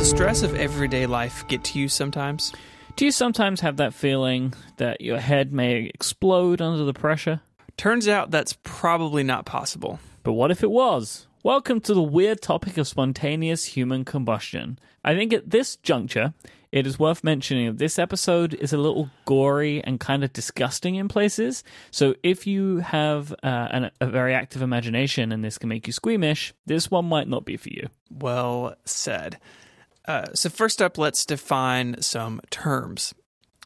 the stress of everyday life get to you sometimes? Do you sometimes have that feeling that your head may explode under the pressure? Turns out that's probably not possible. But what if it was? Welcome to the weird topic of spontaneous human combustion. I think at this juncture, it is worth mentioning that this episode is a little gory and kind of disgusting in places. So if you have a very active imagination and this can make you squeamish, this one might not be for you. Well said. So first up, let's define some terms.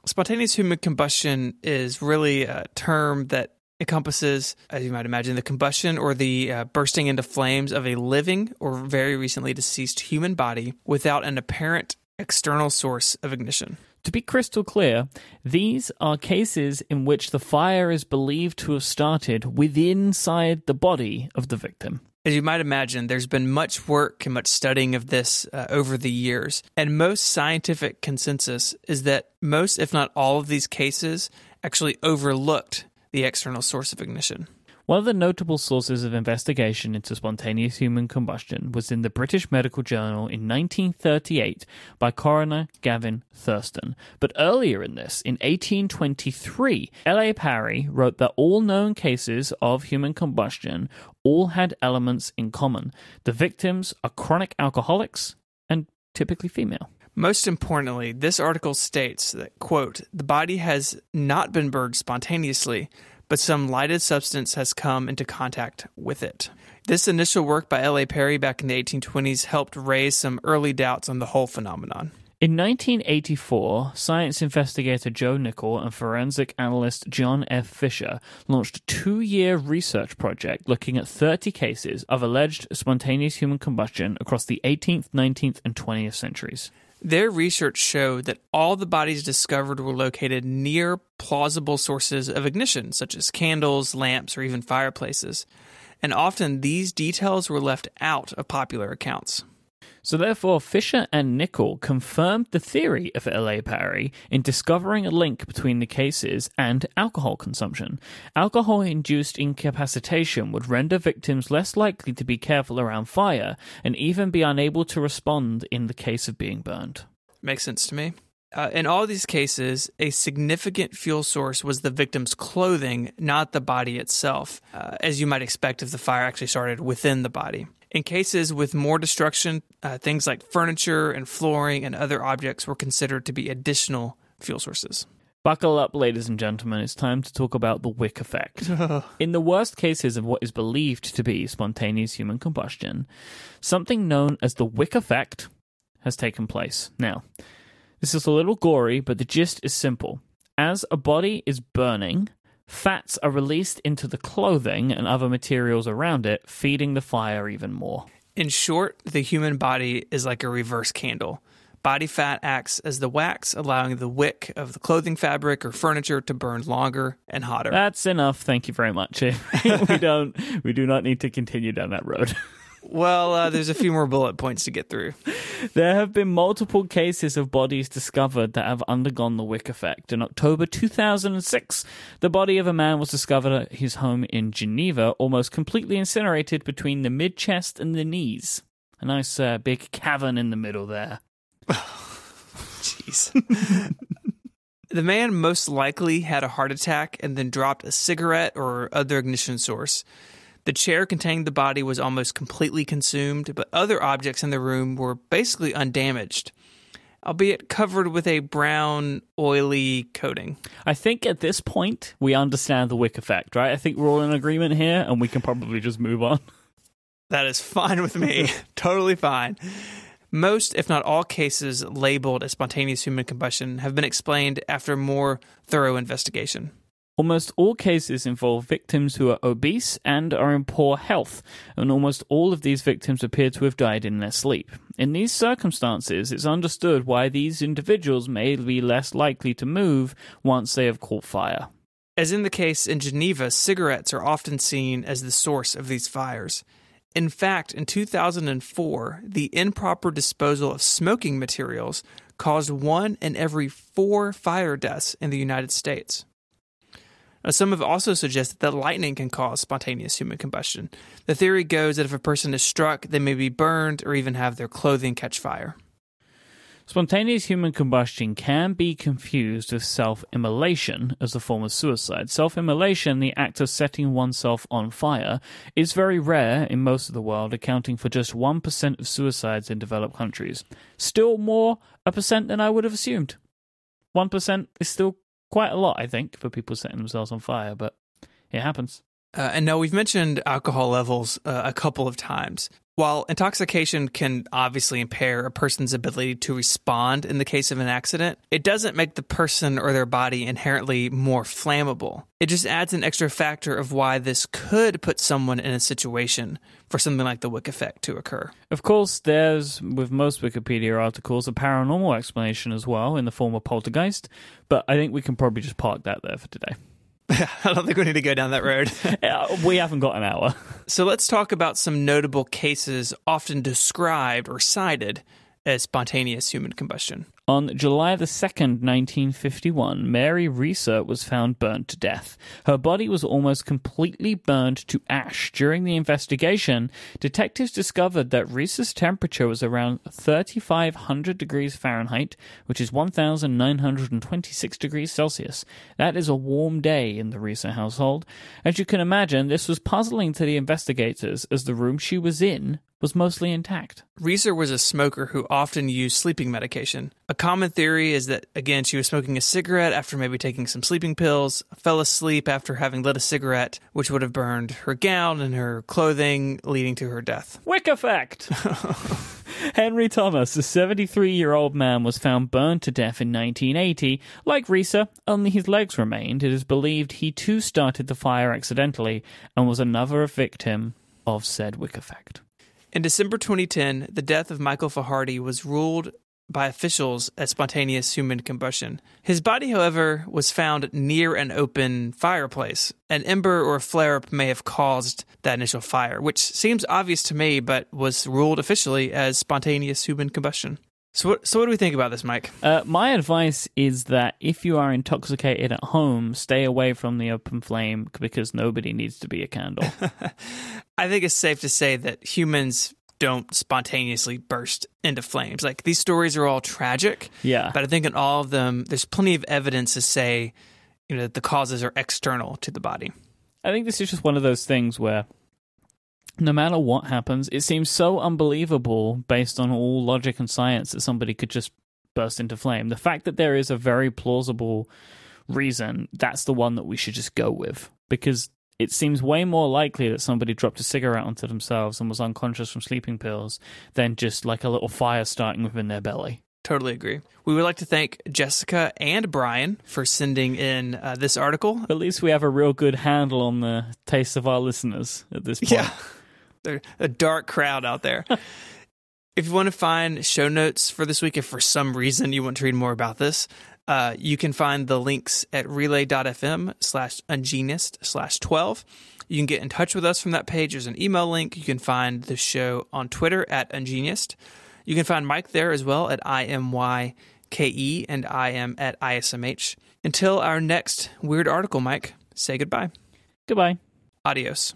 Spontaneous human combustion is really a term that encompasses, as you might imagine, the combustion or the bursting into flames of a living or very recently deceased human body without an apparent external source of ignition. To be crystal clear, these are cases in which the fire is believed to have started within the body of the victim. As you might imagine, there's been much work and much studying of this over the years, and most scientific consensus is that most, if not all, of these cases actually overlooked the external source of ignition. One of the notable sources of investigation into spontaneous human combustion was in the British Medical Journal in 1938 by coroner Gavin Thurston. But earlier in this, in 1823, L.A. Parry wrote that all known cases of human combustion all had elements in common. The victims are chronic alcoholics and typically female. Most importantly, this article states that, quote, the body has not been burned spontaneously, but some lighted substance has come into contact with it. This initial work by L.A. Parry back in the 1820s helped raise some early doubts on the whole phenomenon. In 1984, science investigator Joe Nickell and forensic analyst John F. Fisher launched a 2-year research project looking at 30 cases of alleged spontaneous human combustion across the 18th, 19th, and 20th centuries. Their research showed that all the bodies discovered were located near plausible sources of ignition, such as candles, lamps, or even fireplaces. And often these details were left out of popular accounts. So therefore, Fisher and Nickell confirmed the theory of L.A. Parry in discovering a link between the cases and alcohol consumption. Alcohol-induced incapacitation would render victims less likely to be careful around fire and even be unable to respond in the case of being burned. Makes sense to me. In all these cases, a significant fuel source was the victim's clothing, not the body itself, as you might expect if the fire actually started within the body. In cases with more destruction, things like furniture and flooring and other objects were considered to be additional fuel sources. Buckle up, ladies and gentlemen. It's time to talk about the wick effect. In the worst cases of what is believed to be spontaneous human combustion, something known as the wick effect has taken place. Now, this is a little gory, but the gist is simple. As a body is burning, fats are released into the clothing and other materials around it, feeding the fire even more. In short, the human body is like a reverse candle. Body fat acts as the wax, allowing the wick of the clothing fabric or furniture to burn longer and hotter. That's enough. Thank you very much. We do not need to continue down that road. Well, there's a few more bullet points to get through. There have been multiple cases of bodies discovered that have undergone the wick effect. In October 2006, the body of a man was discovered at his home in Geneva, almost completely incinerated between the mid-chest and the knees. A nice big cavern in the middle there. Jeez. The man most likely had a heart attack and then dropped a cigarette or other ignition source. The chair containing the body was almost completely consumed, but other objects in the room were basically undamaged, albeit covered with a brown, oily coating. I think at this point, we understand the wick effect, right? I think we're all in agreement here, and we can probably just move on. That is fine with me. Totally fine. Most, if not all, cases labeled as spontaneous human combustion have been explained after more thorough investigation. Almost all cases involve victims who are obese and are in poor health, and almost all of these victims appear to have died in their sleep. In these circumstances, it's understood why these individuals may be less likely to move once they have caught fire. As in the case in Geneva, cigarettes are often seen as the source of these fires. In fact, in 2004, the improper disposal of smoking materials caused 1 in every 4 fire deaths in the United States. Some have also suggested that lightning can cause spontaneous human combustion. The theory goes that if a person is struck, they may be burned or even have their clothing catch fire. Spontaneous human combustion can be confused with self-immolation as a form of suicide. Self-immolation, the act of setting oneself on fire, is very rare in most of the world, accounting for just 1% of suicides in developed countries. Still more a percent than I would have assumed. 1% is still quite a lot, I think, for people setting themselves on fire, but it happens. And now we've mentioned alcohol levels a couple of times. While intoxication can obviously impair a person's ability to respond in the case of an accident, it doesn't make the person or their body inherently more flammable. It just adds an extra factor of why this could put someone in a situation for something like the Wick effect to occur. Of course, there's, with most Wikipedia articles, a paranormal explanation as well in the form of poltergeist, but I think we can probably just park that there for today. I don't think we need to go down that road. We haven't got an hour. So let's talk about some notable cases often described or cited as spontaneous human combustion. On July the 2nd, 1951, Mary Reeser was found burnt to death. Her body was almost completely burned to ash. During the investigation, detectives discovered that Reeser's temperature was around 3,500 degrees Fahrenheit, which is 1,926 degrees Celsius. That is a warm day in the Reeser household. As you can imagine, this was puzzling to the investigators, as the room she was in was mostly intact. Reeser was a smoker who often used sleeping medication. A common theory is that, again, she was smoking a cigarette after maybe taking some sleeping pills, fell asleep after having lit a cigarette, which would have burned her gown and her clothing, leading to her death. Wick effect! Henry Thomas, a 73-year-old man, was found burned to death in 1980. Like Reeser, only his legs remained. It is believed he too started the fire accidentally and was another victim of said Wick effect. In December 2010, the death of Michael Fahardi was ruled by officials as spontaneous human combustion. His body, however, was found near an open fireplace. An ember or a flare-up may have caused that initial fire, which seems obvious to me, but was ruled officially as spontaneous human combustion. So what do we think about this, Mike? My advice is that if you are intoxicated at home, stay away from the open flame because nobody needs to be a candle. I think it's safe to say that humans don't spontaneously burst into flames. Like, these stories are all tragic, yeah. But I think in all of them, there's plenty of evidence to say, you know, that the causes are external to the body. I think this is just one of those things where no matter what happens, it seems so unbelievable based on all logic and science that somebody could just burst into flame. The fact that there is a very plausible reason, that's the one that we should just go with, because it seems way more likely that somebody dropped a cigarette onto themselves and was unconscious from sleeping pills than just like a little fire starting within their belly. Totally agree. We would like to thank Jessica and Brian for sending in this article. At least we have a real good handle on the tastes of our listeners at this point. Yeah. They're a dark crowd out there. If you want to find show notes for this week, if for some reason you want to read more about this, you can find the links at relay.fm/ungenius/12. You can get in touch with us from that page. There's an email link. You can find the show on Twitter at ungenius. You can find Mike there as well at IMYKE, and I am at ISMH. Until our next weird article, Mike, say goodbye. Goodbye. Adios.